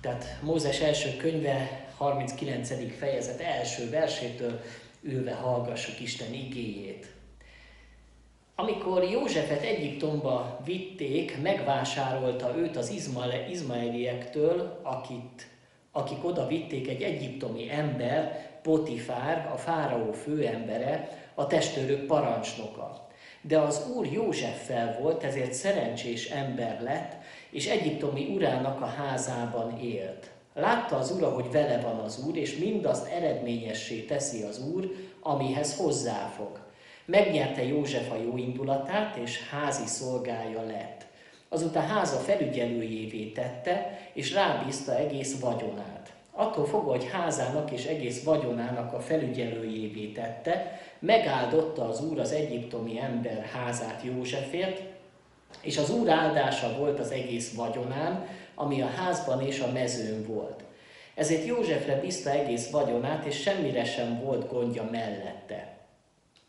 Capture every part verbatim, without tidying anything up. Tehát Mózes első könyve, harminckilencedik fejezet első versétől ülve hallgassuk Isten igéjét. Amikor Józsefet Egyiptomba vitték, megvásárolta őt az izmaeliektől, akit, akik oda vitték egy egyiptomi ember, Potifár, a fáraó főembere, a testőrök parancsnoka. De az úr Józseffel volt, ezért szerencsés ember lett, és egyiptomi urának a házában élt. Látta az ura, hogy vele van az úr, és mindazt eredményessé teszi az úr, amihez hozzáfog. Megnyerte József a jó indulatát, és házi szolgája lett. Azután háza felügyelőjévé tette, és rábízta egész vagyonát. Attól fogva, hogy házának és egész vagyonának a felügyelőjévé tette, megáldotta az úr az egyiptomi ember házát Józsefért, és az úr áldása volt az egész vagyonán, ami a házban és a mezőn volt. Ezért Józsefre bízta egész vagyonát, és semmire sem volt gondja mellette.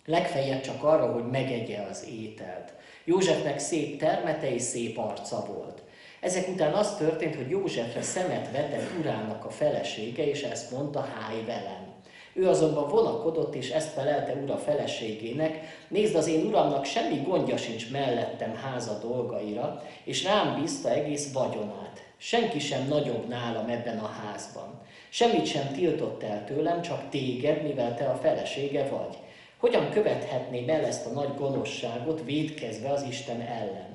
Legfeljebb csak arra, hogy megegye az ételt. Józsefnek szép termete és szép arca volt. Ezek után az történt, hogy Józsefre szemet vetett urának a felesége, és ezt mondta: "Háj velem!" Ő azonban vonakodott, és ezt felelte ura feleségének: "Nézd, az én uramnak semmi gondja sincs mellettem háza dolgaira, és rám bízta egész vagyonát. Senki sem nagyobb nálam ebben a házban. Semmit sem tiltott el tőlem, csak téged, mivel te a felesége vagy. Hogyan követhetném el ezt a nagy gonoszságot, vétkezve az Isten ellen?"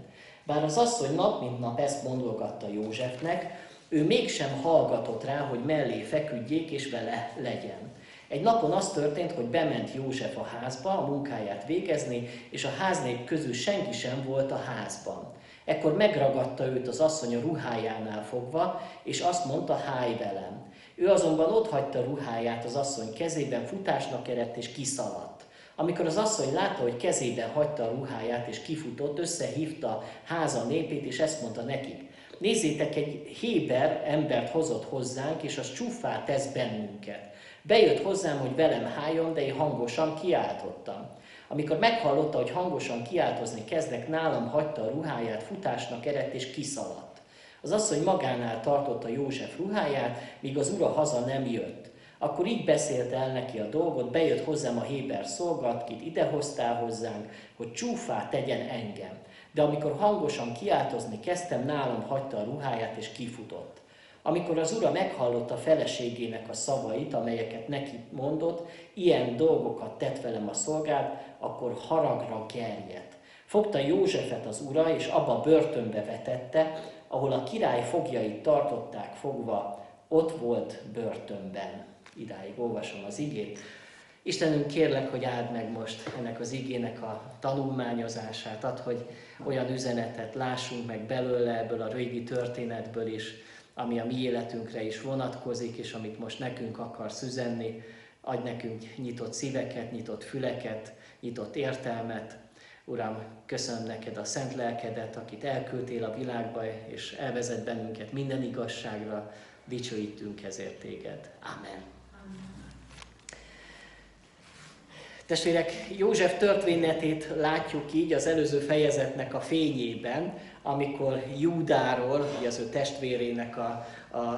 Bár az asszony nap mint nap ezt mondolgatta Józsefnek, ő mégsem hallgatott rá, hogy mellé feküdjék és vele legyen. Egy napon az történt, hogy bement József a házba a munkáját végezni, és a háznép közül senki sem volt a házban. Ekkor megragadta őt az asszony a ruhájánál fogva, és azt mondta: "Háj velem!" Ő azonban otthagyta ruháját az asszony kezében, futásnak eredt és kiszaladt. Amikor az asszony látta, hogy kezében hagyta a ruháját és kifutott, összehívta háza népét, és ezt mondta nekik: "Nézzétek, egy héber embert hozott hozzánk, és az csúffá tesz bennünket. Bejött hozzám, hogy velem háljon, de én hangosan kiáltottam. Amikor meghallotta, hogy hangosan kiáltozni kezdek, nálam hagyta a ruháját, futásnak eredt és kiszaladt. Az asszony magánál tartotta József ruháját, míg az ura haza nem jött. Akkor így beszélte el neki a dolgot: "Bejött hozzám a héber szolgád, kit idehoztál hozzánk, hogy csúffá tegyen engem. De amikor hangosan kiáltozni kezdtem, nálam hagyta a ruháját és kifutott." Amikor az ura meghallotta feleségének a szavait, amelyeket neki mondott: "Ilyen dolgokat tett velem a szolgád", akkor haragra gerjedt. Fogta Józsefet az ura, és abba börtönbe vetette, ahol a király foglyait tartották fogva, ott volt börtönben. Idáig olvasom az igét. Istenünk, kérlek, hogy áld meg most ennek az igének a tanulmányozását, ad, hogy olyan üzenetet lássunk meg belőle, ebből a régi történetből is, ami a mi életünkre is vonatkozik, és amit most nekünk akarsz üzenni. Adj nekünk nyitott szíveket, nyitott füleket, nyitott értelmet. Uram, köszönöm neked a szent lelkedet, akit elküldtél a világba, és elvezet bennünket minden igazságra. Dicsőítünk ezért téged. Amen. Testvérek, József történetét látjuk így az előző fejezetnek a fényében, amikor Júdáról, ugye az ő testvérének a,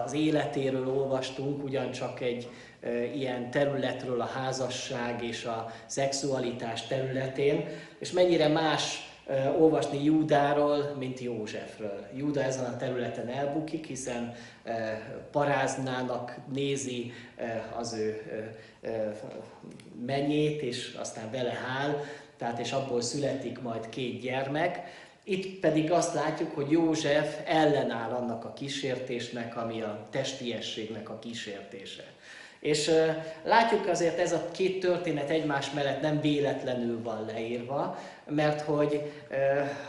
az életéről olvastunk, ugyancsak egy e, ilyen területről, a házasság és a szexualitás területén, és mennyire más e, olvasni Júdáról, mint Józsefről. Júda ezen a területen elbukik, hiszen e, paráznának nézi e, az ő e, e, menyét, és aztán vele hál, tehát és abból születik majd két gyermek. Itt pedig azt látjuk, hogy József ellenáll annak a kísértésnek, ami a testiességnek a kísértése. És látjuk azért, ez a két történet egymás mellett nem véletlenül van leírva, mert hogy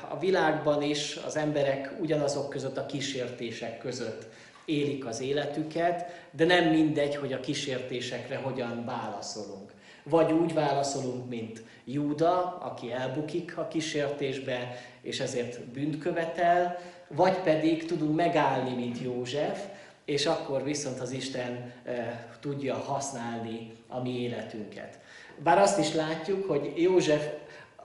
a világban is az emberek ugyanazok között, a kísértések között élik az életüket, de nem mindegy, hogy a kísértésekre hogyan válaszolunk. Vagy úgy válaszolunk, mint Júda, aki elbukik a kísértésbe, és ezért bűnt követel, vagy pedig tudunk megállni, mint József, és akkor viszont az Isten e, tudja használni a mi életünket. Bár azt is látjuk, hogy József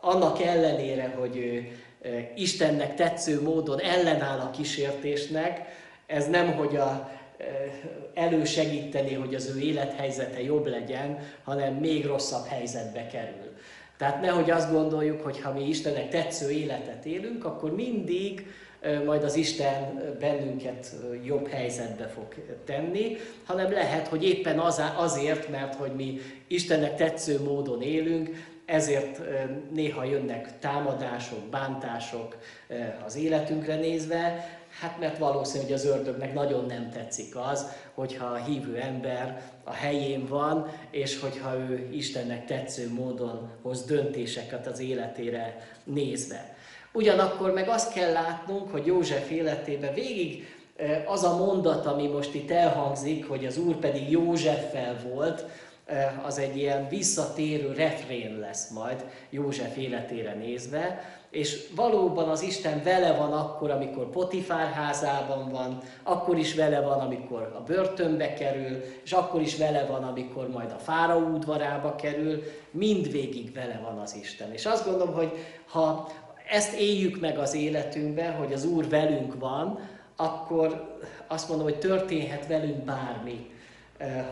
annak ellenére, hogy ő e, Istennek tetsző módon ellenáll a kísértésnek, ez nem, hogy a elősegíteni, hogy az ő élethelyzete jobb legyen, hanem még rosszabb helyzetbe kerül. Tehát nehogy azt gondoljuk, hogy ha mi Istennek tetsző életet élünk, akkor mindig majd az Isten bennünket jobb helyzetbe fog tenni, hanem lehet, hogy éppen azért, mert hogy mi Istennek tetsző módon élünk, ezért néha jönnek támadások, bántások az életünkre nézve, hát mert valószínű, hogy az ördögnek nagyon nem tetszik az, hogyha a hívő ember a helyén van, és hogyha ő Istennek tetsző módon hoz döntéseket az életére nézve. Ugyanakkor meg azt kell látnunk, hogy József életében végig az a mondat, ami most itt elhangzik, hogy az Úr pedig Józseffel volt, az egy ilyen visszatérő refrén lesz majd József életére nézve, és valóban az Isten vele van akkor, amikor Potifár házában van, akkor is vele van, amikor a börtönbe kerül, és akkor is vele van, amikor majd a fáraó udvarába kerül, mindvégig vele van az Isten. És azt gondolom, hogy ha ezt éljük meg az életünkben, hogy az Úr velünk van, akkor azt mondom, hogy történhet velünk bármi.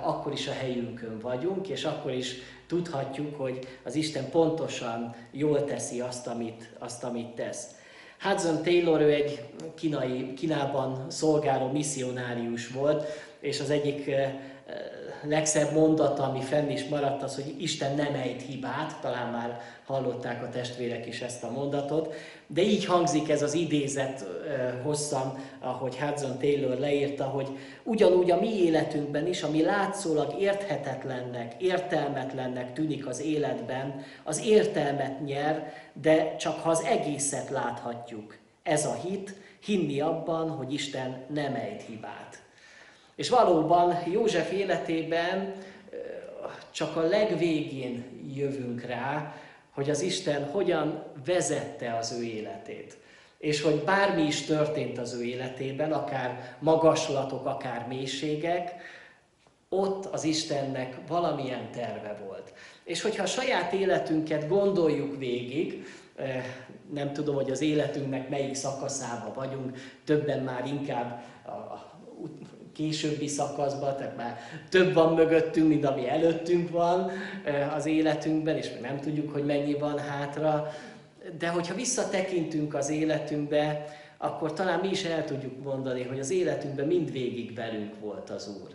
Akkor is a helyünkön vagyunk, és akkor is tudhatjuk, hogy az Isten pontosan jól teszi azt, amit, azt, amit tesz. Hudson Taylor, ő egy kínai, Kínában szolgáló misszionárius volt, és az egyik legszebb mondata, ami fenn is maradt, az, hogy Isten nem ejt hibát, talán már hallották a testvérek is ezt a mondatot, de így hangzik ez az idézet hosszan, ahogy Hudson Taylor leírta, hogy ugyanúgy a mi életünkben is, ami látszólag érthetetlennek, értelmetlennek tűnik az életben, az értelmet nyer, de csak ha az egészet láthatjuk. Ez a hit, hinni abban, hogy Isten nem ejt hibát. És valóban József életében csak a legvégén jövünk rá, hogy az Isten hogyan vezette az ő életét. És hogy bármi is történt az ő életében, akár magaslatok, akár mélységek, ott az Istennek valamilyen terve volt. És hogyha a saját életünket gondoljuk végig, nem tudom, hogy az életünknek melyik szakaszában vagyunk, többen már inkább a későbbi szakaszban, tehát már több van mögöttünk, mint ami előttünk van az életünkben, és még nem tudjuk, hogy mennyi van hátra. De hogyha visszatekintünk az életünkbe, akkor talán mi is el tudjuk mondani, hogy az életünkben mindvégig velünk volt az Úr.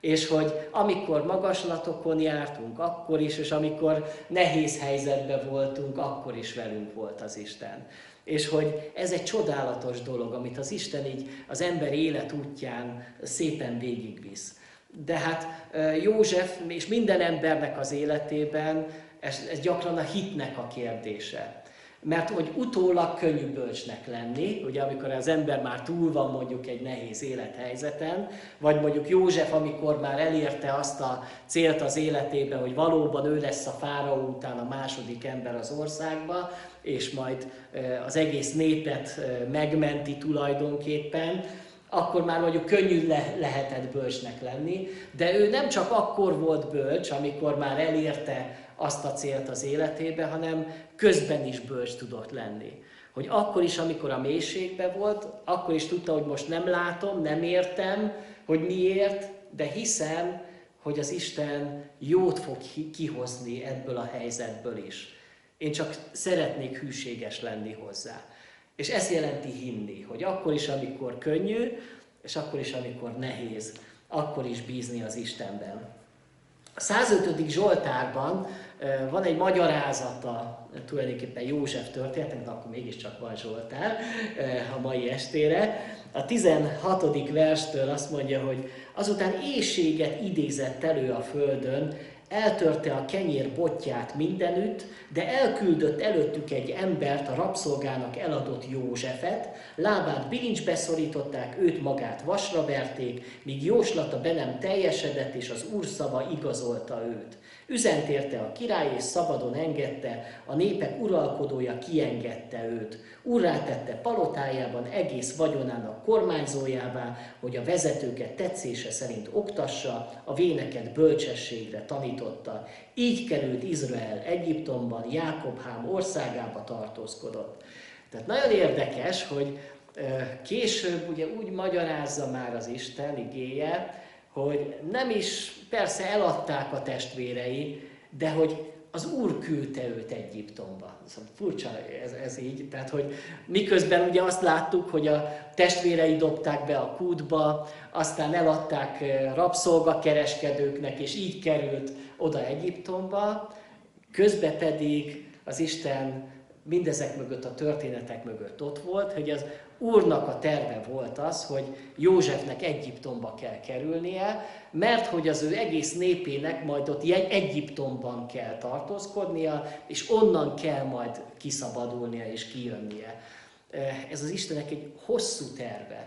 És hogy amikor magaslatokon jártunk, akkor is, és amikor nehéz helyzetben voltunk, akkor is velünk volt az Isten. És hogy ez egy csodálatos dolog, amit az Isten így az ember élet útján szépen végigvisz. De hát József és minden embernek az életében ez, ez gyakran a hitnek a kérdése. Mert hogy utólag könnyű bölcsnek lenni, ugye amikor az ember már túl van mondjuk egy nehéz élethelyzeten, vagy mondjuk József, amikor már elérte azt a célt az életében, hogy valóban ő lesz a fáraó után a második ember az országba, és majd az egész népet megmenti tulajdonképpen, akkor már mondjuk könnyű le lehetett bölcsnek lenni, de ő nem csak akkor volt bölcs, amikor már elérte azt a célt az életébe, hanem közben is bölcs tudott lenni. Hogy akkor is, amikor a mélységben volt, akkor is tudta, hogy most nem látom, nem értem, hogy miért, de hiszem, hogy az Isten jót fog kihozni ebből a helyzetből is. Én csak szeretnék hűséges lenni hozzá. És ez jelenti hinni, hogy akkor is, amikor könnyű, és akkor is, amikor nehéz, akkor is bízni az Istenben. A százötödik Zsoltárban van egy magyarázata tulajdonképpen József történetnek, de akkor mégiscsak van Zsoltár a mai estére. A tizenhatodik verstől azt mondja, hogy azután éhséget idézett elő a földön, eltörte a kenyér botját mindenütt, de elküldött előttük egy embert, a rabszolgának eladott Józsefet, lábát bilincsbe szorították, őt magát vasra verték, míg jóslata be nem teljesedett, és az Úr szava igazolta őt. Üzent érte a király, és szabadon engedte, a népek uralkodója kiengedte őt. Urrá tette palotájában, egész vagyonának kormányzójává, hogy a vezetőket tetszése szerint oktassa, a véneket bölcsességre tanította. Így került Izrael Egyiptomban, Jákob hám országába tartózkodott. Tehát nagyon érdekes, hogy Később ugye úgy magyarázza már az Isten igéje, hogy nem is, persze eladták a testvérei, de hogy az Úr küldte őt Egyiptomba. Szóval furcsa ez, ez így, tehát hogy miközben ugye azt láttuk, hogy a testvérei dobták be a kútba, aztán eladták rabszolgakereskedőknek, és így került oda Egyiptomba, közben pedig az Isten mindezek mögött, a történetek mögött ott volt, hogy az Úrnak a terve volt az, hogy Józsefnek Egyiptomba kell kerülnie, mert hogy az ő egész népének majd ott Egyiptomban kell tartózkodnia, és onnan kell majd kiszabadulnia és kijönnie. Ez az Istennek egy hosszú terve.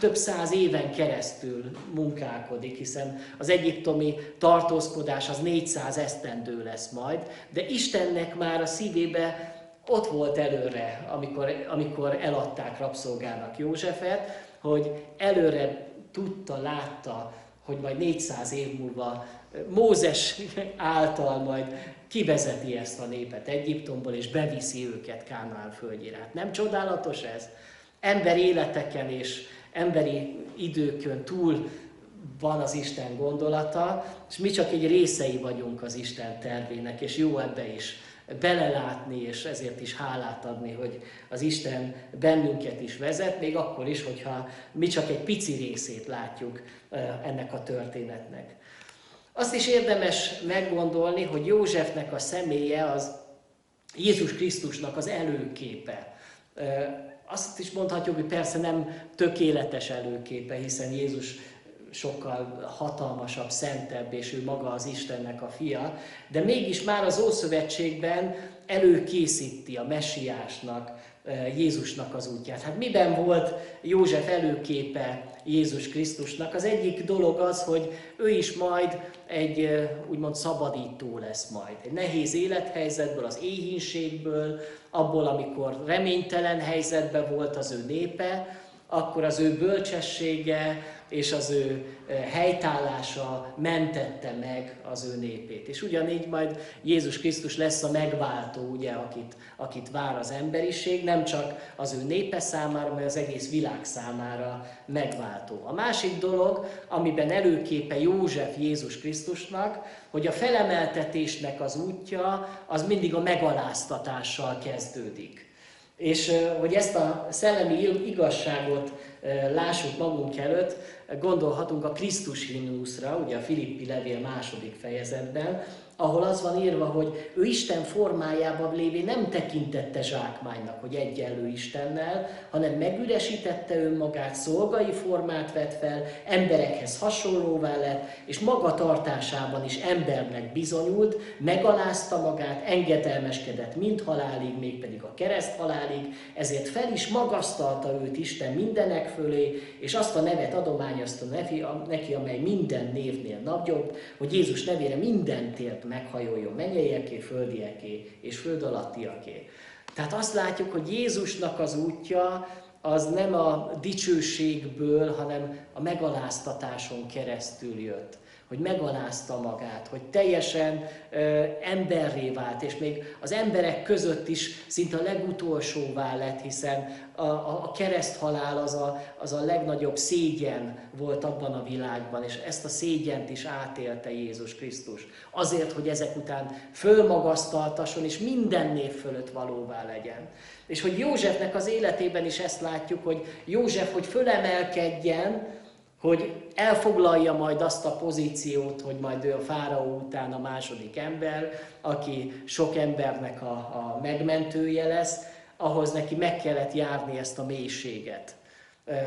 Több száz éven keresztül munkálkodik, hiszen az egyiptomi tartózkodás az négyszáz esztendő lesz majd, de Istennek már a szívébe ott volt előre, amikor, amikor eladták rabszolgának Józsefet, hogy előre tudta, látta, hogy majd négyszáz év múlva Mózes által majd kivezeti ezt a népet Egyiptomból, és beviszi őket Kánaán földjére. Hát nem csodálatos ez? Emberi életeken és emberi időkön túl van az Isten gondolata, és mi csak egy részei vagyunk az Isten tervének, és jó ebbe is belelátni, és ezért is hálát adni, hogy az Isten bennünket is vezet, még akkor is, hogyha mi csak egy pici részét látjuk ennek a történetnek. Azt is érdemes meggondolni, hogy Józsefnek a személye az Jézus Krisztusnak az előképe. Azt is mondhatjuk, hogy persze nem tökéletes előképe, hiszen Jézus sokkal hatalmasabb, szentebb, és ő maga az Istennek a fia, de mégis már az Ószövetségben előkészíti a messiásnak, Jézusnak az útját. Hát miben volt József előképe Jézus Krisztusnak? Az egyik dolog az, hogy ő is majd egy úgymond szabadító lesz majd. Egy nehéz élethelyzetből, az éhínségből, abból, amikor reménytelen helyzetben volt az ő népe, akkor az ő bölcsessége és az ő helytállása mentette meg az ő népét. És ugyanígy majd Jézus Krisztus lesz a megváltó, ugye, akit, akit vár az emberiség, nem csak az ő népe számára, hanem az egész világ számára megváltó. A másik dolog, amiben előképe József Jézus Krisztusnak, hogy a felemeltetésnek az útja, az mindig a megaláztatással kezdődik. És hogy ezt a szellemi igazságot lássuk magunk előtt, gondolhatunk a Krisztus himnuszra, ugye a Filippi levél második fejezetben, ahol az van írva, hogy ő Isten formájában lévén nem tekintette zsákmánynak, hogy egyenlő Istennel, hanem megüresítette önmagát, szolgai formát vett fel, emberekhez hasonlóvá lett, és magatartásában is embernek bizonyult, megalázta magát, engedelmeskedett mind halálig, mégpedig a kereszt halálig, ezért fel is magasztalta őt Isten mindenek fölé, és azt a nevet adományozta neki, amely minden névnél nagyobb, hogy Jézus nevére minden tért meghajoljon, mennyeieké, földieké és föld alattiaké. Tehát azt látjuk, hogy Jézusnak az útja az nem a dicsőségből, hanem a megaláztatáson keresztül jött. Hogy megalázta magát, hogy teljesen ö, emberré vált, és még az emberek között is szinte a legutolsóvá lett, hiszen a, a, a kereszthalál az a, az a legnagyobb szégyen volt abban a világban, és ezt a szégyent is átélte Jézus Krisztus. Azért, hogy ezek után fölmagasztaltasson, és minden név fölött valóvá legyen. És hogy Józsefnek az életében is ezt látjuk, hogy József, hogy fölemelkedjen, hogy elfoglalja majd azt a pozíciót, hogy majd ő a fáraó után a második ember, aki sok embernek a, a megmentője lesz, ahhoz neki meg kellett járni ezt a mélységet.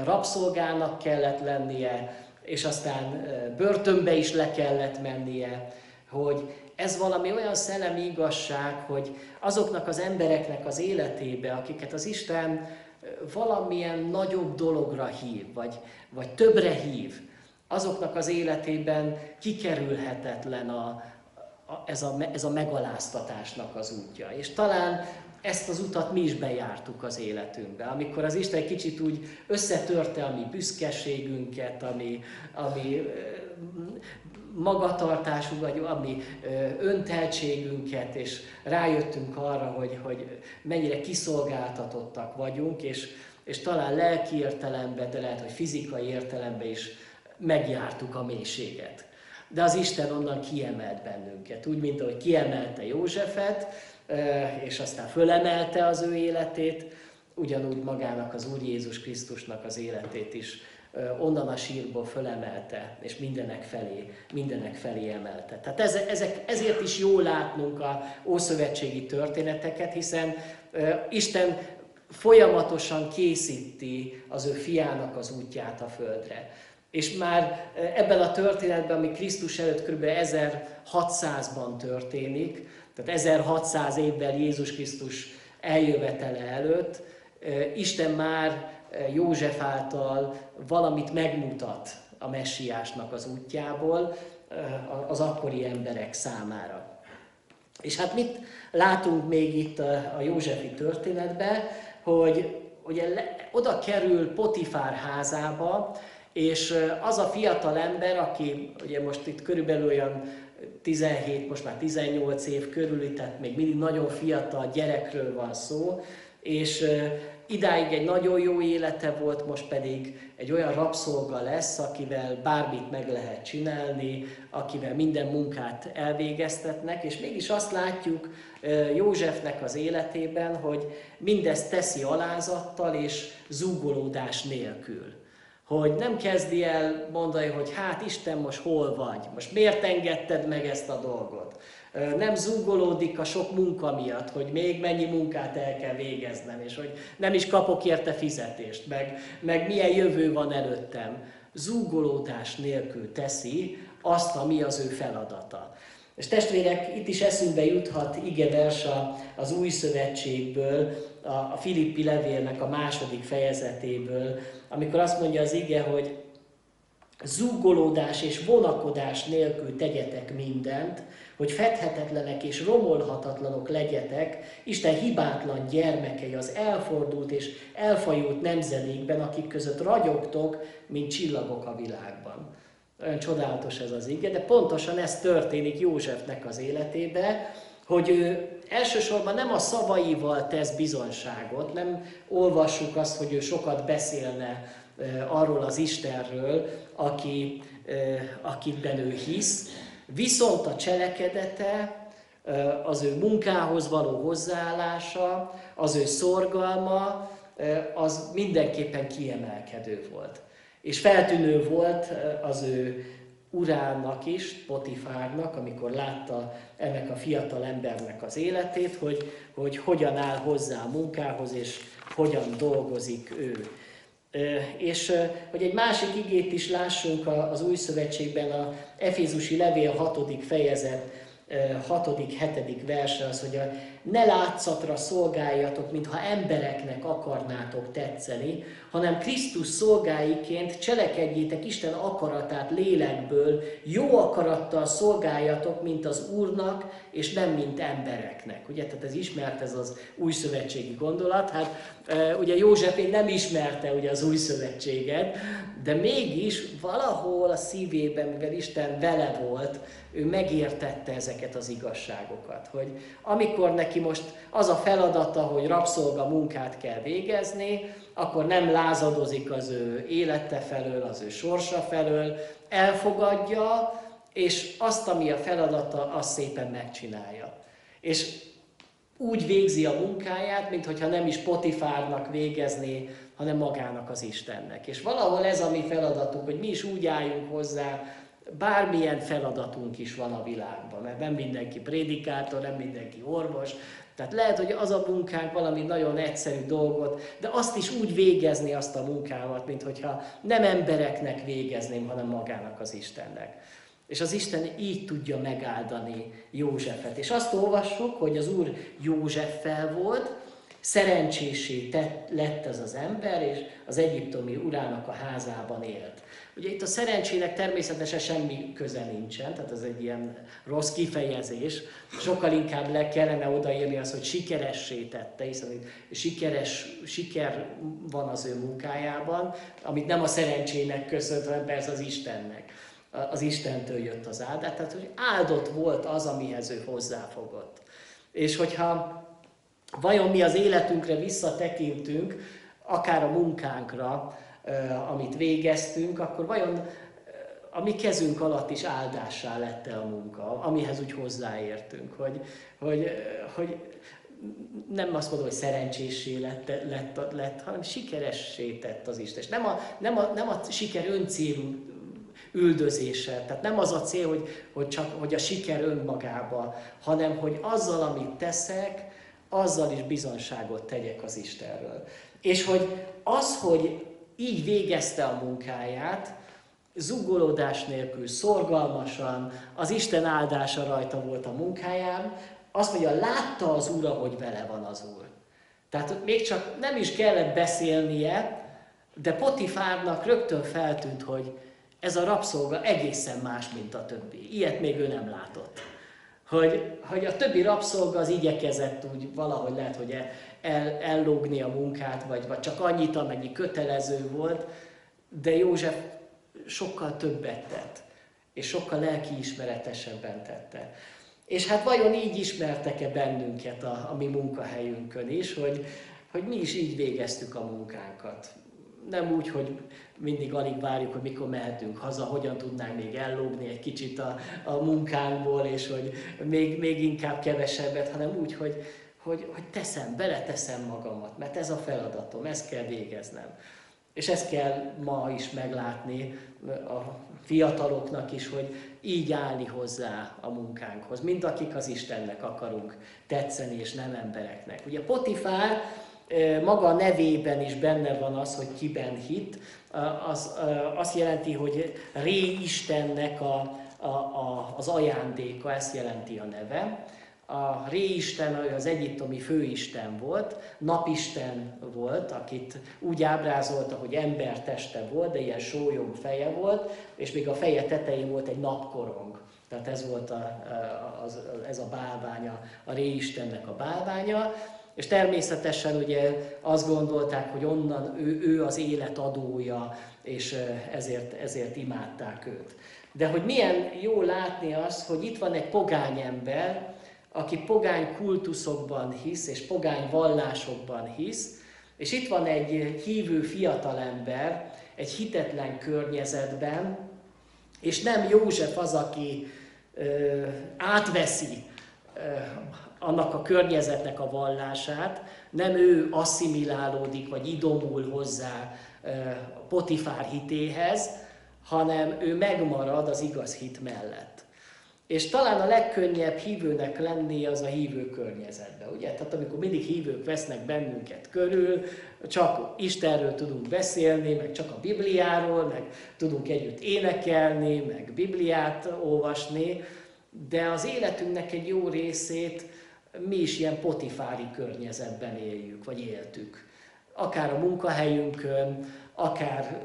Rabszolgának kellett lennie, és aztán börtönbe is le kellett mennie, hogy ez valami olyan szellemi igazság, hogy azoknak az embereknek az életébe, akiket az Isten valamilyen nagyobb dologra hív, vagy, vagy többre hív, azoknak az életében kikerülhetetlen a, a, ez, a, ez a megaláztatásnak az útja. És talán ezt az utat mi is bejártuk az életünkbe, amikor az Isten egy kicsit úgy összetörte a mi büszkeségünket, ami, ami magatartásunk, vagy a mi önteltségünket, és rájöttünk arra, hogy, hogy mennyire kiszolgáltatottak vagyunk, és és talán lelki értelemben, de lehet, hogy fizikai értelemben is megjártuk a mélységet. De az Isten onnan kiemelt bennünket, úgy, mint ahogy kiemelte Józsefet, és aztán fölemelte az ő életét, ugyanúgy magának az Úr Jézus Krisztusnak az életét is onnan a sírból fölemelte, és mindenek felé, mindenek felé emelte. Tehát ezek, ezért is jól látnunk az ószövetségi történeteket, hiszen Isten folyamatosan készíti az ő fiának az útját a földre. És már ebben a történetben, ami Krisztus előtt kb. ezerhatszázban történik, tehát ezerhatszáz évvel Jézus Krisztus eljövetele előtt, Isten már József által valamit megmutat a Messiásnak az útjából az akkori emberek számára. És hát mit látunk még itt a józsefi történetben, hogy ugye oda kerül Potifár házába, és az a fiatal ember, aki ugye most itt körülbelül olyan tizenhét, most már tizennyolc év körüli, tehát még mindig nagyon fiatal gyerekről van szó, és idáig egy nagyon jó élete volt, most pedig egy olyan rabszolga lesz, akivel bármit meg lehet csinálni, akivel minden munkát elvégeztetnek, és mégis azt látjuk Józsefnek az életében, hogy mindezt teszi alázattal és zúgolódás nélkül. Hogy nem kezdi el mondani, hogy hát Isten, most hol vagy, most miért engedted meg ezt a dolgot. Nem zúgolódik a sok munka miatt, hogy még mennyi munkát el kell végeznem, és hogy nem is kapok érte fizetést, meg, meg milyen jövő van előttem. Zúgolódás nélkül teszi azt, ami az ő feladata. És testvérek, itt is eszünkbe juthat igevers az Új Szövetségből, a Filippi levélnek a második fejezetéből, amikor azt mondja az ige, hogy zúgolódás és vonakodás nélkül tegyetek mindent, hogy fedhetetlenek és romolhatatlanok legyetek, Isten hibátlan gyermekei az elfordult és elfajult nemzedékben, akik között ragyogtok, mint csillagok a világban. Olyan csodálatos ez az ige, de pontosan ez történik Józsefnek az életébe, hogy ő elsősorban nem a szavaival tesz bizonságot, nem olvassuk azt, hogy ő sokat beszélne arról az Istenről, aki, akiben ő hisz, viszont a cselekedete, az ő munkához való hozzáállása, az ő szorgalma, az mindenképpen kiemelkedő volt. És feltűnő volt az ő urának is, Potifárnak, amikor látta ennek a fiatal embernek az életét, hogy, hogy hogyan áll hozzá a munkához, és hogyan dolgozik ő. És hogy egy másik igét is lássunk az Új Szövetségben, a Efézusi levél hatodik fejezet, hatodik-hetedik verse az, hogy a ne látszatra szolgáljatok, mintha embereknek akarnátok tetszeni, hanem Krisztus szolgáiként cselekedjétek Isten akaratát lélekből, jó akarattal szolgáljatok, mint az Úrnak, és nem mint embereknek. Ugye, tehát ez ismert, ez az újszövetségi gondolat. Hát ugye József nem ismerte ugye az újszövetséget, de mégis valahol a szívében, mivel Isten vele volt, ő megértette ezeket az igazságokat, hogy amikor neki most az a feladata, hogy rabszolga munkát kell végezni, akkor nem lázadozik az ő élete felől, az ő sorsa felől, elfogadja, és azt, ami a feladata, azt szépen megcsinálja. És úgy végzi a munkáját, mintha nem is Potifárnak végezné, hanem magának az Istennek. És valahol ez a mi feladatunk, hogy mi is úgy álljunk hozzá, bármilyen feladatunk is van a világban, mert nem mindenki prédikátor, nem mindenki orvos, tehát lehet, hogy az a munkánk valami nagyon egyszerű dolgot, de azt is úgy végezni azt a munkámat, mintha nem embereknek végezném, hanem magának az Istennek. És az Isten így tudja megáldani Józsefet. És azt olvassuk, hogy az Úr Józseffel volt, szerencsésé tett, lett ez az ember, és az egyiptomi urának a házában élt. Ugye itt a szerencsének természetesen semmi köze nincsen, tehát ez egy ilyen rossz kifejezés. Sokkal inkább le kellene odaírni azt, hogy sikeressé tette, hiszen sikeres, siker van az ő munkájában, amit nem a szerencsének köszönhető, hanem persze az Istennek. Az Istentől jött az áldás, tehát hogy áldott volt az, amihez ő hozzáfogott. És hogyha vajon mi az életünkre visszatekintünk, akár a munkánkra, amit végeztünk, akkor vajon a mi kezünk alatt is áldássá lett-e a munka, amihez úgy hozzáértünk, hogy, hogy, hogy nem azt mondom, hogy szerencséssé lett, lett, lett hanem sikeressé tett az Isten. És nem a, nem a, nem a siker öncélú üldözése, tehát nem az a cél, hogy, hogy, csak, hogy a siker önmagába, hanem hogy azzal, amit teszek, azzal is bizonságot tegyek az Istenről. És hogy az, hogy így végezte a munkáját, zúgolódás nélkül, szorgalmasan, az Isten áldása rajta volt a munkáján, azt mondja, látta az Úr, hogy vele van az Úr. Tehát még csak nem is kellett beszélnie, de Potifárnak rögtön feltűnt, hogy ez a rabszolga egészen más, mint a többi. Ilyet még ő nem látott. Hogy, hogy a többi rabszolga az igyekezett úgy valahogy lehet, hogy el, el, ellógni a munkát, vagy, vagy csak annyit, amennyi kötelező volt, de József sokkal többet tett, és sokkal lelkiismeretesebben tette. És hát vajon így ismertek-e bennünket a, a mi munkahelyünkön is, hogy, hogy mi is így végeztük a munkánkat. Nem úgy, hogy mindig alig várjuk, hogy mikor mehetünk haza, hogyan tudnánk még ellógni egy kicsit a, a munkánkból, és hogy még, még inkább kevesebbet, hanem úgy, hogy, hogy, hogy teszem, beleteszem magamat, mert ez a feladatom, ezt kell végeznem. És ezt kell ma is meglátni a fiataloknak is, hogy így állni hozzá a munkánkhoz, mind akik az Istennek akarunk tetszeni, és nem embereknek. Ugye Potifár maga a nevében is benne van az, hogy kiben hitt, az, azt jelenti, hogy Ré Istennek a, a, a, az ajándéka, ezt jelenti a neve. A Ré Isten az egyiptomi főisten volt, napisten volt, akit úgy ábrázolta, hogy ember teste volt, de ilyen sólyom feje volt, és még a feje tetején volt egy napkorong. Tehát ez volt a, az, ez a bálványa, a Ré Istennek a bálványa. És természetesen ugye azt gondolták, hogy onnan ő, ő az élet adója, és ezért, ezért imádták őt. De hogy milyen jó látni azt, hogy itt van egy pogány ember, aki pogány kultuszokban hisz, és pogány vallásokban hisz, és itt van egy hívő fiatalember egy hitetlen környezetben, és nem József az, aki ö, átveszi ö, annak a környezetnek a vallását, nem ő asszimilálódik, vagy idomul hozzá ö, Potifár hitéhez, hanem ő megmarad az igaz hit mellett. És talán a legkönnyebb hívőnek lenni az a hívő környezetben, ugye? Tehát amikor mindig hívők vesznek bennünket körül, csak Istenről tudunk beszélni, meg csak a Bibliáról, meg tudunk együtt énekelni, meg Bibliát olvasni, de az életünknek egy jó részét mi is ilyen potifári környezetben éljük, vagy éltük. Akár a munkahelyünkön, akár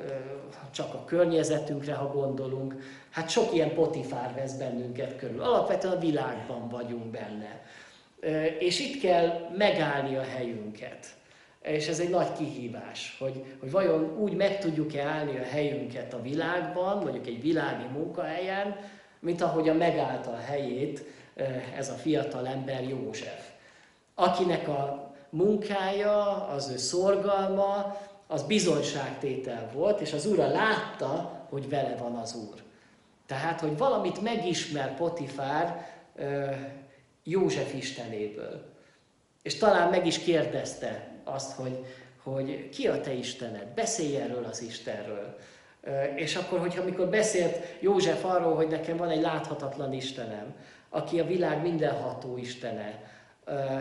csak a környezetünkre, ha gondolunk, hát sok ilyen potifár vesz bennünket körül. Alapvetően a világban vagyunk benne. És itt kell megállni a helyünket. És ez egy nagy kihívás, hogy, hogy vajon úgy meg tudjuk-e állni a helyünket a világban, mondjuk egy világi munkahelyen, mint ahogyan megállta a helyét ez a fiatal ember József, akinek a munkája, az ő szorgalma, az bizonyságtétel volt, és az Úr látta, hogy vele van az Úr. Tehát, hogy valamit megismer Potifár József Istenéből. És talán meg is kérdezte azt, hogy, hogy ki a te Istened, beszélj erről az Istenről. És akkor, hogyha amikor beszélt József arról, hogy nekem van egy láthatatlan Istenem, aki a világ mindenható Istene,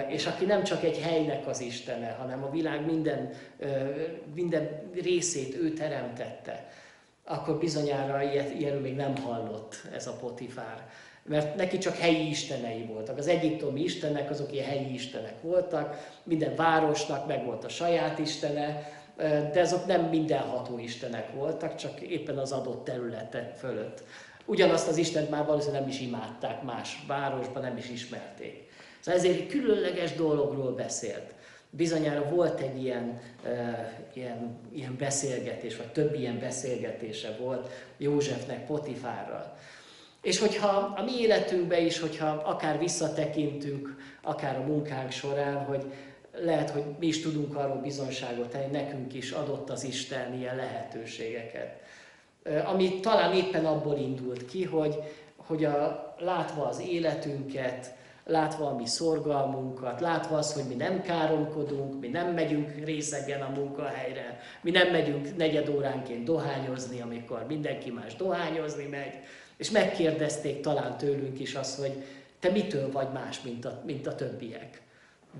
és aki nem csak egy helynek az Istene, hanem a világ minden, minden részét ő teremtette, akkor bizonyára ilyenről még nem hallott ez a Potifár. Mert neki csak helyi istenei voltak. Az egyiptomi istenek azok ilyen helyi istenek voltak, minden városnak meg volt a saját istene, de azok nem mindenható istenek voltak, csak éppen az adott területe fölött. Ugyanazt az Istent már valószínűleg nem is imádták más városban, nem is ismerték. Szóval ezért egy különleges dologról beszélt. Bizonyára volt egy ilyen, e, ilyen, ilyen beszélgetés, vagy több ilyen beszélgetése volt Józsefnek Potifárral. És hogyha a mi életünkben is, hogyha akár visszatekintünk, akár a munkánk során, hogy lehet, hogy mi is tudunk arról bizonyságot tenni, nekünk is adott az Isten ilyen lehetőségeket. Ami talán éppen abból indult ki, hogy, hogy a, látva az életünket, látva a mi szorgalmunkat, látva az, hogy mi nem káromkodunk, mi nem megyünk részegen a munkahelyre, mi nem megyünk negyed óránként dohányozni, amikor mindenki más dohányozni megy, és megkérdezték talán tőlünk is azt, hogy te mitől vagy más, mint a, mint a többiek.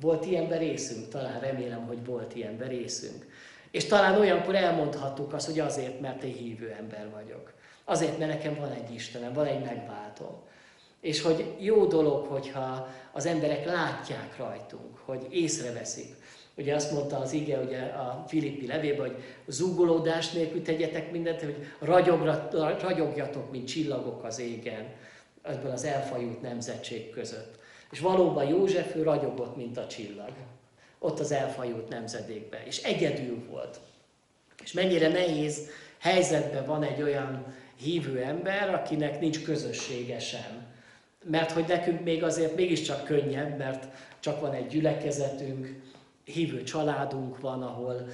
Volt ilyenben részünk? Talán remélem, hogy volt ilyenben részünk. És talán olyankor elmondhattuk azt, hogy azért, mert én hívő ember vagyok. Azért, mert nekem van egy Istenem, van egy megváltóm. És hogy jó dolog, hogyha az emberek látják rajtunk, hogy észreveszik. Ugye azt mondta az ige ugye a Filippi levében, hogy zúgolódás nélkül tegyetek mindent, hogy ragyogra, ragyogjatok, mint csillagok az égen, ebből az elfajult nemzetség között. És valóban József ő ragyogott, mint a csillag, ott az elfajult nemzedékben, és egyedül volt. És mennyire nehéz helyzetben van egy olyan hívő ember, akinek nincs közössége sem. Mert hogy nekünk még azért mégiscsak könnyebb, mert csak van egy gyülekezetünk, hívő családunk van, ahol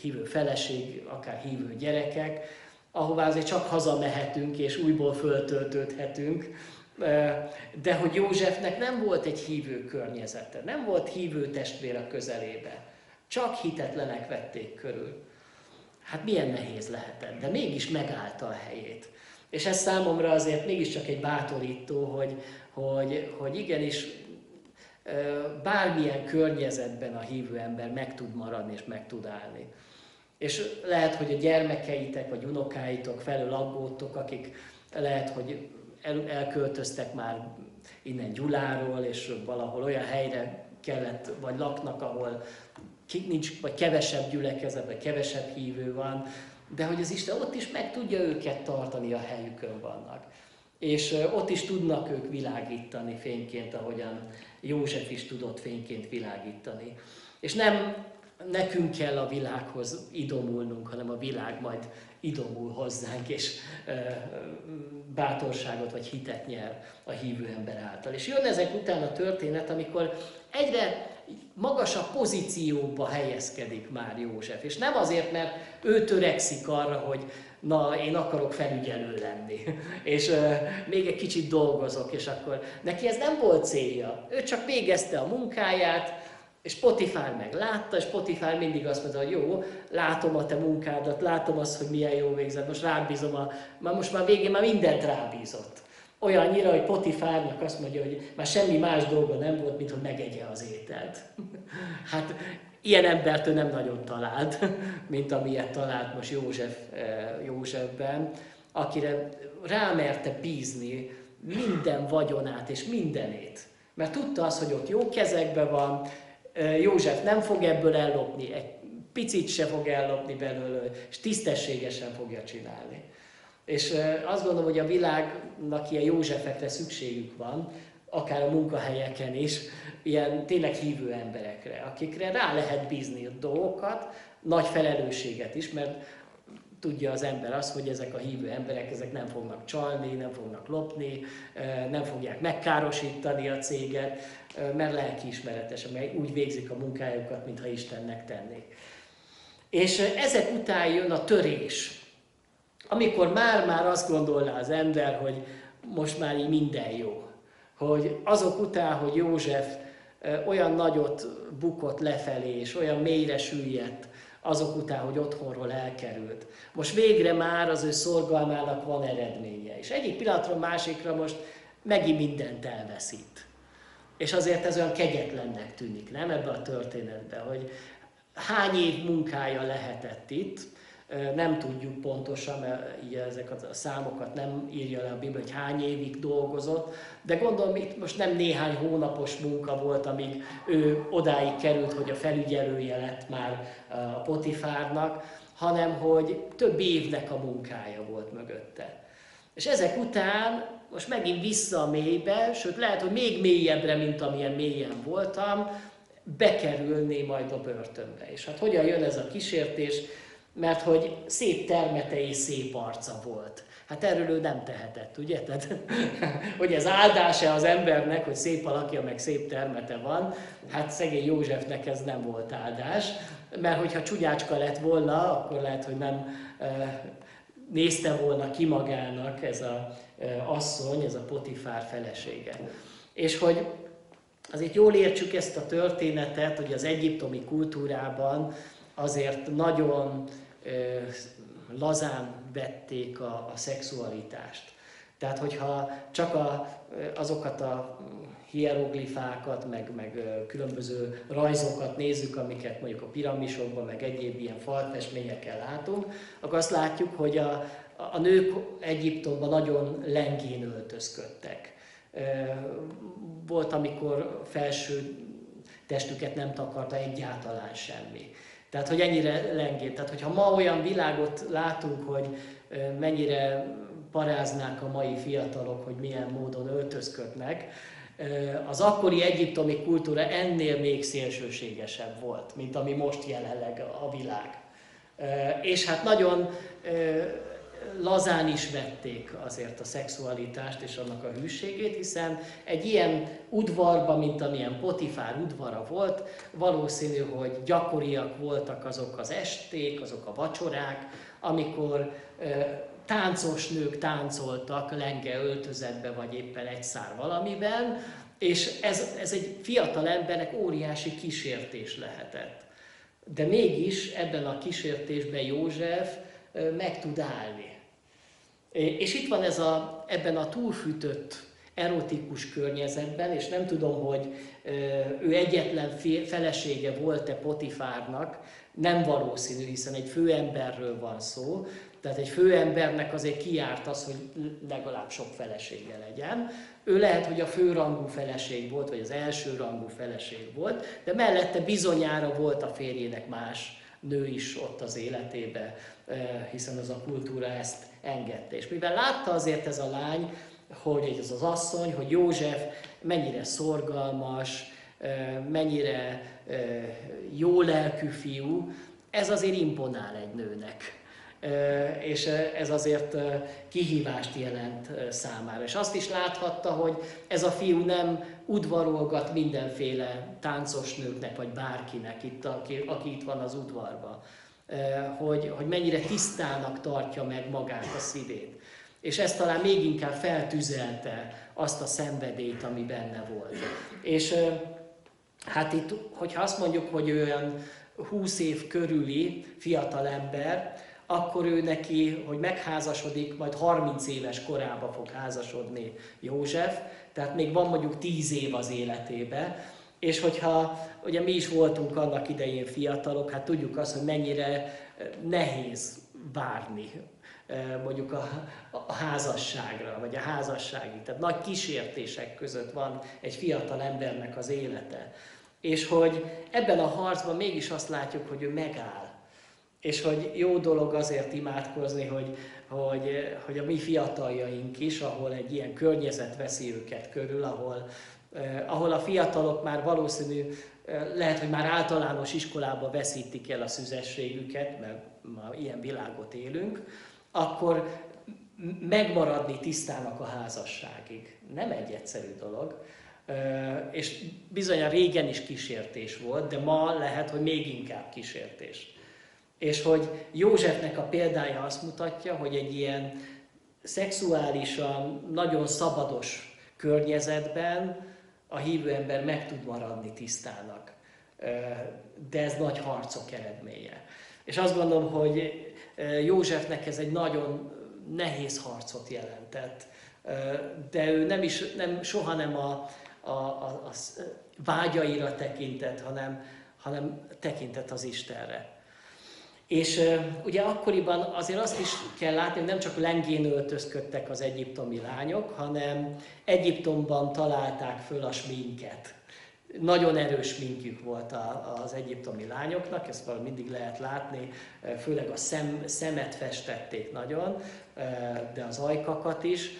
hívő feleség, akár hívő gyerekek, ahová azért csak hazamehetünk és újból föltöltődhetünk. De hogy Józsefnek nem volt egy hívő környezete, nem volt hívő testvér a közelébe, csak hitetlenek vették körül. Hát milyen nehéz lehetett, de mégis megállta a helyét. És ez számomra azért mégiscsak egy bátorító, hogy, hogy, hogy igenis bármilyen környezetben a hívő ember meg tud maradni és meg tud állni. És lehet, hogy a gyermekeitek vagy unokáitok felől aggódtok, akik lehet, hogy el, elköltöztek már innen Gyuláról, és valahol olyan helyre kellett, vagy laknak, ahol nincs, vagy kevesebb gyülekezet, vagy kevesebb hívő van, de hogy az Isten ott is meg tudja őket tartani, a helyükön vannak. És ott is tudnak ők világítani fényként, ahogyan József is tudott fényként világítani. És nem nekünk kell a világhoz idomulnunk, hanem a világ majd idomul hozzánk, és bátorságot vagy hitet nyer a hívő ember által. És jön ezek után a történet, amikor egyre magasabb pozícióba helyezkedik már József. És nem azért, mert ő törekszik arra, hogy na, én akarok felügyelő lenni, és euh, még egy kicsit dolgozok, és akkor neki ez nem volt célja. Ő csak végezte a munkáját, és Potifár meg látta, és Potifár mindig azt mondta, hogy jó, látom a te munkádat, látom azt, hogy milyen jó végzett, most rábízom a... Már most már végén már mindent rábízott. Olyannyira, hogy Potifárnak azt mondja, hogy már semmi más dolga nem volt, mint hogy megegye az ételt. Hát ilyen embert ő nem nagyon talált, mint amilyet talált most József, Józsefben, akire rámerte bízni minden vagyonát és mindenét. Mert tudta azt, hogy ott jó kezekben van, József nem fog ebből ellopni, egy picit se fog ellopni belőle, és tisztességesen fogja csinálni. És azt gondolom, hogy a világnak ilyen Józsefekre szükségük van, akár a munkahelyeken is, ilyen tényleg hívő emberekre, akikre rá lehet bízni a dolgokat, nagy felelősséget is, mert tudja az ember azt, hogy ezek a hívő emberek ezek nem fognak csalni, nem fognak lopni, nem fogják megkárosítani a céget, mert lelkiismeretesen, mert úgy végzik a munkájukat, mintha Istennek tennék. És ezek után jön a törés. Amikor már-már azt gondolná az ember, hogy most már így minden jó. Hogy azok után, hogy József olyan nagyot bukott lefelé, és olyan mélyre süllyedt, azok után, hogy otthonról elkerült. Most végre már az ő szorgalmának van eredménye. És egyik pillanatra másikra most megint mindent elveszít. És azért ez olyan kegyetlennek tűnik, nem, ebben a történetben, hogy hány év munkája lehetett itt, nem tudjuk pontosan, mert így ezeket a számokat nem írja le a Biblia, hogy hány évig dolgozott, de gondolom itt most nem néhány hónapos munka volt, amíg ő odáig került, hogy a felügyelője lett már a Potifárnak, hanem hogy több évnek a munkája volt mögötte. És ezek után most megint vissza a mélybe, sőt lehet, hogy még mélyebbre, mint amilyen mélyen voltam, bekerülné majd a börtönbe. És hát hogyan jön ez a kísértés? mert hogy szép termete és szép arca volt. Hát erről ő nem tehetett, ugye? Tehát, hogy ez áldás-e az embernek, hogy szép alakja, meg szép termete van, hát szegény Józsefnek ez nem volt áldás, mert hogyha csúnyácska lett volna, akkor lehet, hogy nem nézte volna ki magának ez az asszony, ez a Potifár felesége. És hogy azért jól értsük ezt a történetet, hogy az egyiptomi kultúrában azért nagyon lazán vették a, a szexualitást. Tehát, hogyha csak a, azokat a hieroglifákat, meg, meg különböző rajzokat nézzük, amiket mondjuk a piramisokban, meg egyéb ilyen falfestményekkel látunk, akkor azt látjuk, hogy a, a nők Egyiptomban nagyon lengén öltözködtek. Volt, amikor felső testüket nem takarta egyáltalán semmi. Tehát, hogy ennyire lengén. Tehát, hogyha ma olyan világot látunk, hogy mennyire paráznák a mai fiatalok, hogy milyen módon öltözködnek, az akkori egyiptomi kultúra ennél még szélsőségesebb volt, mint ami most jelenleg a világ. És hát nagyon lazán is vették azért a szexualitást és annak a hűségét, hiszen egy ilyen udvarban, mint amilyen Potifár udvara volt, valószínű, hogy gyakoriak voltak azok az esték, azok a vacsorák, amikor táncos nők táncoltak lenge öltözetbe, vagy éppen egy szár valamiben, és ez, ez egy fiatal embernek óriási kísértés lehetett. De mégis ebben a kísértésben József meg tud állni. És itt van ez a, ebben a túlfűtött erotikus környezetben, és nem tudom, hogy ő egyetlen felesége volt-e Potifárnak, nem valószínű, hiszen egy főemberről van szó, tehát egy főembernek azért kijárt az, hogy legalább sok felesége legyen. Ő lehet, hogy a főrangú feleség volt, vagy az elsőrangú feleség volt, de mellette bizonyára volt a férjének más nő is ott az életébe, hiszen az a kultúra ezt engedte. És mivel látta azért ez a lány, hogy ez az asszony, hogy József mennyire szorgalmas, mennyire jó lelkű fiú, ez azért imponál egy nőnek. És ez azért kihívást jelent számára. És azt is láthatta, hogy ez a fiú nem udvarolgat mindenféle táncos nőknek, vagy bárkinek, itt, aki, aki itt van az udvarban, hogy, hogy mennyire tisztának tartja meg magát, a szívét. És ez talán még inkább feltüzelte azt a szenvedélyt, ami benne volt. És hát itt, hogyha azt mondjuk, hogy olyan húsz év körüli fiatalember, akkor ő neki, hogy megházasodik, majd harminc éves korába fog házasodni József, tehát még van mondjuk tíz év az életébe, és hogyha, ugye mi is voltunk annak idején fiatalok, hát tudjuk azt, hogy mennyire nehéz várni mondjuk a, a házasságra, vagy a házassági, tehát nagy kísértések között van egy fiatal embernek az élete. És hogy ebben a harcban mégis azt látjuk, hogy ő megáll. És hogy jó dolog azért imádkozni, hogy, hogy, hogy a mi fiataljaink is, ahol egy ilyen környezet veszi őket körül, ahol, eh, ahol a fiatalok már valószínű, eh, lehet, hogy már általános iskolába veszítik el a szüzességüket, mert ma ilyen világot élünk, akkor megmaradni tisztának a házasságig. Nem egy egyszerű dolog. Eh, és bizonyan régen is kísértés volt, de ma lehet, hogy még inkább kísértés. És hogy Józsefnek a példája azt mutatja, hogy egy ilyen szexuálisan, nagyon szabados környezetben a hívő ember meg tud maradni tisztának. De ez nagy harcok eredménye. És azt gondolom, hogy Józsefnek ez egy nagyon nehéz harcot jelentett. De ő nem is, nem, soha nem a, a, a, a vágyaira tekintett, hanem, hanem tekintett az Istenre. És ugye akkoriban azért azt is kell látni, hogy nem csak lengén öltözködtek az egyiptomi lányok, hanem Egyiptomban találták föl a sminket. Nagyon erős sminkjük volt az egyiptomi lányoknak, ezt valahogy mindig lehet látni, főleg a szem, szemet festették nagyon, de az ajkakat is,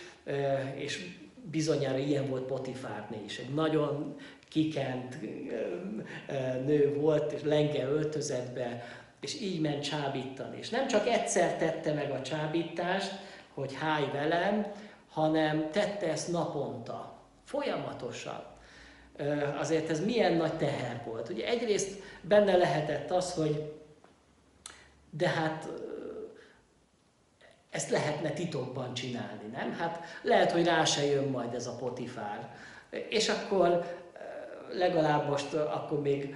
és bizonyára ilyen volt Potifárné is, egy nagyon kikent nő volt, és lenge öltözetbe, és így ment csábítani. És nem csak egyszer tette meg a csábítást, hogy háj velem, hanem tette ezt naponta, folyamatosan. Azért ez milyen nagy teher volt. Ugye egyrészt benne lehetett az, hogy de hát ezt lehetne titokban csinálni, nem? Hát lehet, hogy rá se jön majd ez a Potifár. És akkor legalább most akkor még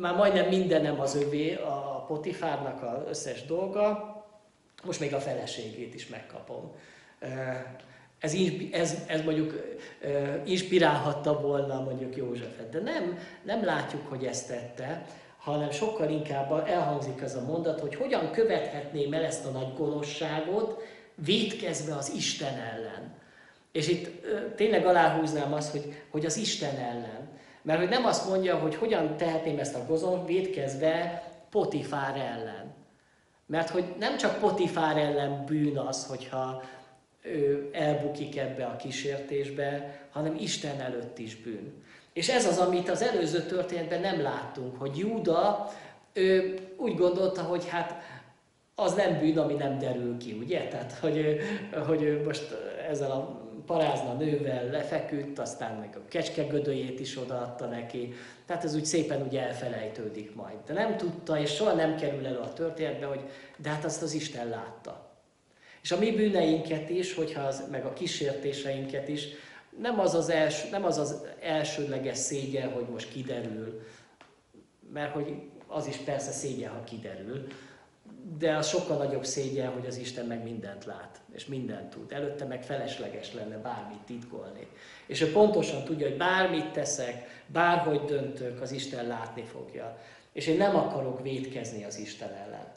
már majdnem mindenem az övé, a Potifárnak az összes dolga, most még a feleségét is megkapom. Ez, ez, ez mondjuk inspirálhatta volna mondjuk Józsefet, de nem, nem látjuk, hogy ezt tette, hanem sokkal inkább elhangzik ez a mondat, hogy hogyan követhetném el ezt a nagy gonoszságot, vétkezve az Isten ellen. És itt tényleg aláhúznám azt, hogy, hogy az Isten ellen. Mert hogy nem azt mondja, hogy hogyan tehetném ezt a gonoszságot, vétkezve Potifár ellen. Mert hogy nem csak Potifár ellen bűn az, hogyha ő elbukik ebbe a kísértésbe, hanem Isten előtt is bűn. És ez az, amit az előző történetben nem láttunk, hogy Júda ő úgy gondolta, hogy hát az nem bűn, ami nem derül ki, ugye? Tehát, hogy ő, hogy ő most ezzel a parázna nővel lefeküdt, aztán meg a kecskegödőjét is odaadta neki. Tehát ez úgy szépen ugye elfelejtődik majd. De nem tudta, és soha nem kerül elő a történetbe, hogy de hát azt az Isten látta. És a mi bűneinket is, hogyha az, meg a kísértéseinket is, nem az az, els, nem az az elsődleges szégyen, hogy most kiderül, mert hogy az is persze szégyen, ha kiderül, de az sokkal nagyobb szégyen, hogy az Isten meg mindent lát, és mindent tud. Előtte meg felesleges lenne bármit titkolni. És ő pontosan tudja, hogy bármit teszek, bárhogy döntök, az Isten látni fogja. És én nem akarok vétkezni az Isten ellen.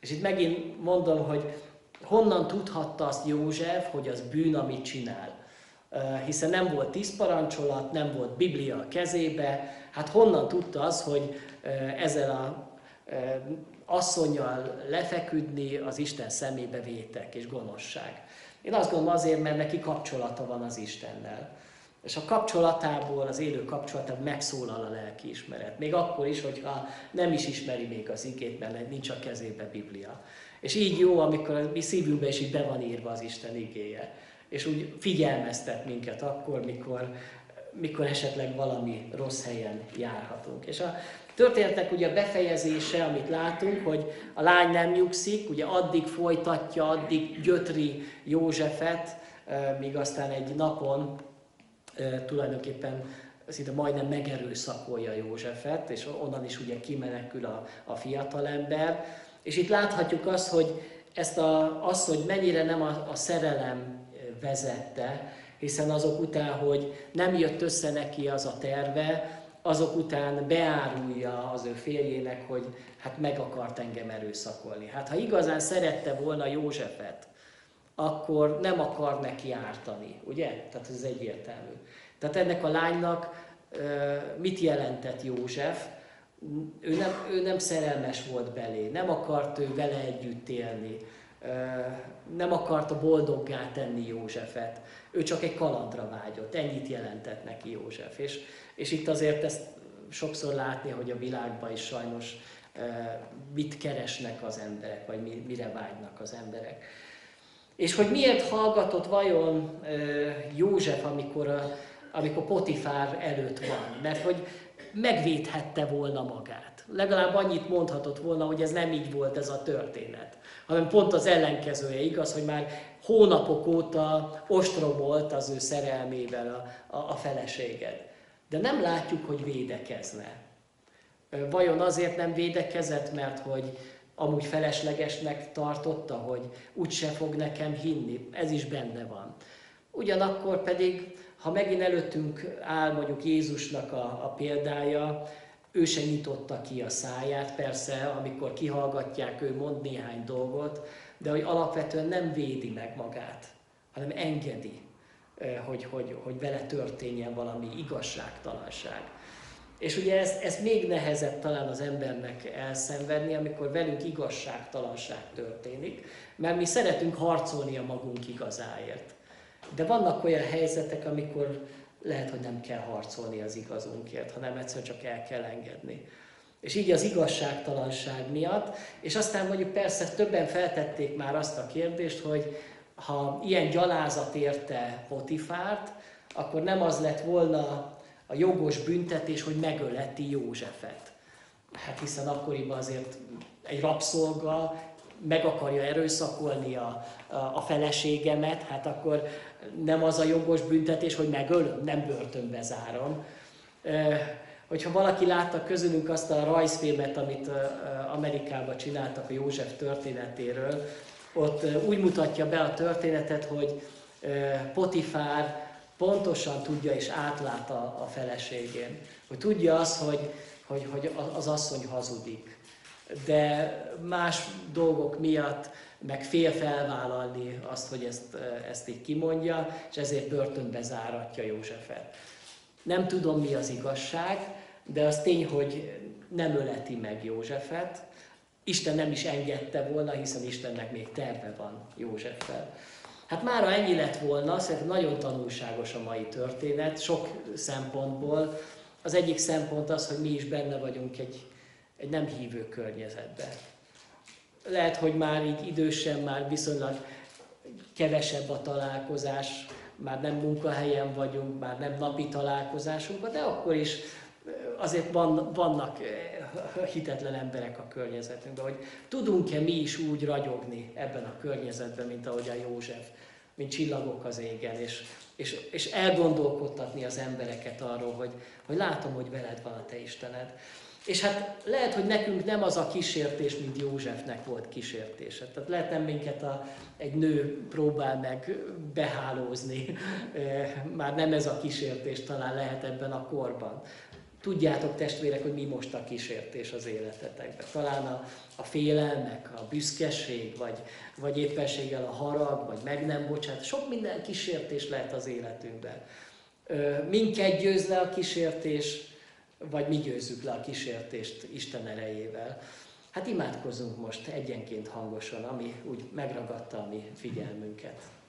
És itt megint mondom, hogy honnan tudhatta azt József, hogy az bűn, amit csinál. Hiszen nem volt tíz parancsolat, nem volt Biblia a kezébe. Hát honnan tudta az, hogy ezzel a asszonnyal lefeküdni az Isten szemébe vétek és gonoszság. Én azt gondolom azért, mert neki kapcsolata van az Istennel. És a kapcsolatából, az élő kapcsolatából megszólal a lelkiismeret. Még akkor is, hogyha nem is ismeri még az igét, mert nincs a kezébe Biblia. És így jó, amikor a mi szívünkben is így be van írva az Isten igéje. És úgy figyelmeztet minket akkor, mikor, mikor esetleg valami rossz helyen járhatunk. És a történetnek ugye a befejezése, amit látunk, hogy a lány nem nyugszik, ugye addig folytatja, addig gyötri Józsefet, míg aztán egy napon tulajdonképpen szinte majdnem megerőszakolja Józsefet, és onnan is ugye kimenekül a, a fiatalember. És itt láthatjuk azt, hogy ezt a, azt, hogy mennyire nem a, a szerelem vezette, hiszen azok után, hogy nem jött össze neki az a terve, azok után beárulja az ő férjének, hogy hát meg akart engem erőszakolni. Hát ha igazán szerette volna Józsefet, akkor nem akar neki ártani, ugye? Tehát ez egyértelmű. Tehát ennek a lánynak mit jelentett József? Ő nem, ő nem szerelmes volt belé, nem akart ő vele együtt élni, nem akarta boldoggá tenni Józsefet. Ő csak egy kalandra vágyott, ennyit jelentett neki József. És, és itt azért ezt sokszor látni, hogy a világban is sajnos mit keresnek az emberek, vagy mire vágynak az emberek. És hogy miért hallgatott vajon József, amikor, amikor Potifár előtt van? Mert hogy megvédhette volna magát. Legalább annyit mondhatott volna, hogy ez nem így volt ez a történet, hanem pont az ellenkezője igaz, hogy már hónapok óta ostrobolt az ő szerelmével a, a, a feleséged. De nem látjuk, hogy védekezne. Vajon azért nem védekezett, mert hogy amúgy feleslegesnek tartotta, hogy úgyse fog nekem hinni, ez is benne van. Ugyanakkor pedig, ha megint előttünk áll mondjuk Jézusnak a, a példája, ő se nyitotta ki a száját, persze, amikor kihallgatják, ő mond néhány dolgot, de hogy alapvetően nem védi meg magát, hanem engedi, hogy, hogy, hogy vele történjen valami igazságtalanság. És ugye ezt, ezt még nehezebb talán az embernek elszenvedni, amikor velünk igazságtalanság történik, mert mi szeretünk harcolni a magunk igazáért. De vannak olyan helyzetek, amikor lehet, hogy nem kell harcolni az igazunkért, hanem egyszer csak el kell engedni. És így az igazságtalanság miatt, és aztán mondjuk persze többen feltették már azt a kérdést, hogy ha ilyen gyalázat érte Potifárt, akkor nem az lett volna a jogos büntetés, hogy megöleti Józsefet. Hát hiszen akkoriban azért egy rabszolga meg akarja erőszakolni a, a, a feleségemet, hát akkor nem az a jogos büntetés, hogy megölöm, nem börtönbe zárom. Hogyha valaki látta közülünk azt a rajzfilmet, amit Amerikában csináltak a József történetéről, ott úgy mutatja be a történetet, hogy Potifár pontosan tudja és átlát a, a feleségén. Hogy tudja azt, hogy, hogy, hogy az asszony hazudik. De más dolgok miatt meg fél felvállalni azt, hogy ezt, ezt így kimondja, és ezért börtönbe záratja Józsefet. Nem tudom, mi az igazság, de az tény, hogy nem öleti meg Józsefet. Isten nem is engedte volna, hiszen Istennek még terve van Józseffel. Hát mára ennyi lett volna, szerintem nagyon tanulságos a mai történet, sok szempontból. Az egyik szempont az, hogy mi is benne vagyunk egy, egy nem hívő környezetben. Lehet, hogy már így idősen, már viszonylag kevesebb a találkozás, már nem munkahelyen vagyunk, már nem napi találkozásunkban, de akkor is azért van, vannak hitetlen emberek a környezetünkben, hogy tudunk-e mi is úgy ragyogni ebben a környezetben, mint ahogy a József, mint csillagok az égen, és, és, és elgondolkodtatni az embereket arról, hogy, hogy látom, hogy veled van a te Istened. És hát lehet, hogy nekünk nem az a kísértés, mint Józsefnek volt kísértése. Tehát lehet, nem minket a, egy nő próbál meg behálózni. Már nem ez a kísértés talán lehet ebben a korban. Tudjátok, testvérek, hogy mi most a kísértés az életetekben. Talán a, a félelmek, a büszkeség, vagy, vagy éppenséggel a harag, vagy meg nem bocsánat. Sok minden kísértés lehet az életünkben. Minket győz le a kísértés, vagy mi győzzük le a kísértést Isten erejével. Hát imádkozzunk most egyenként hangosan, ami úgy megragadta a mi figyelmünket.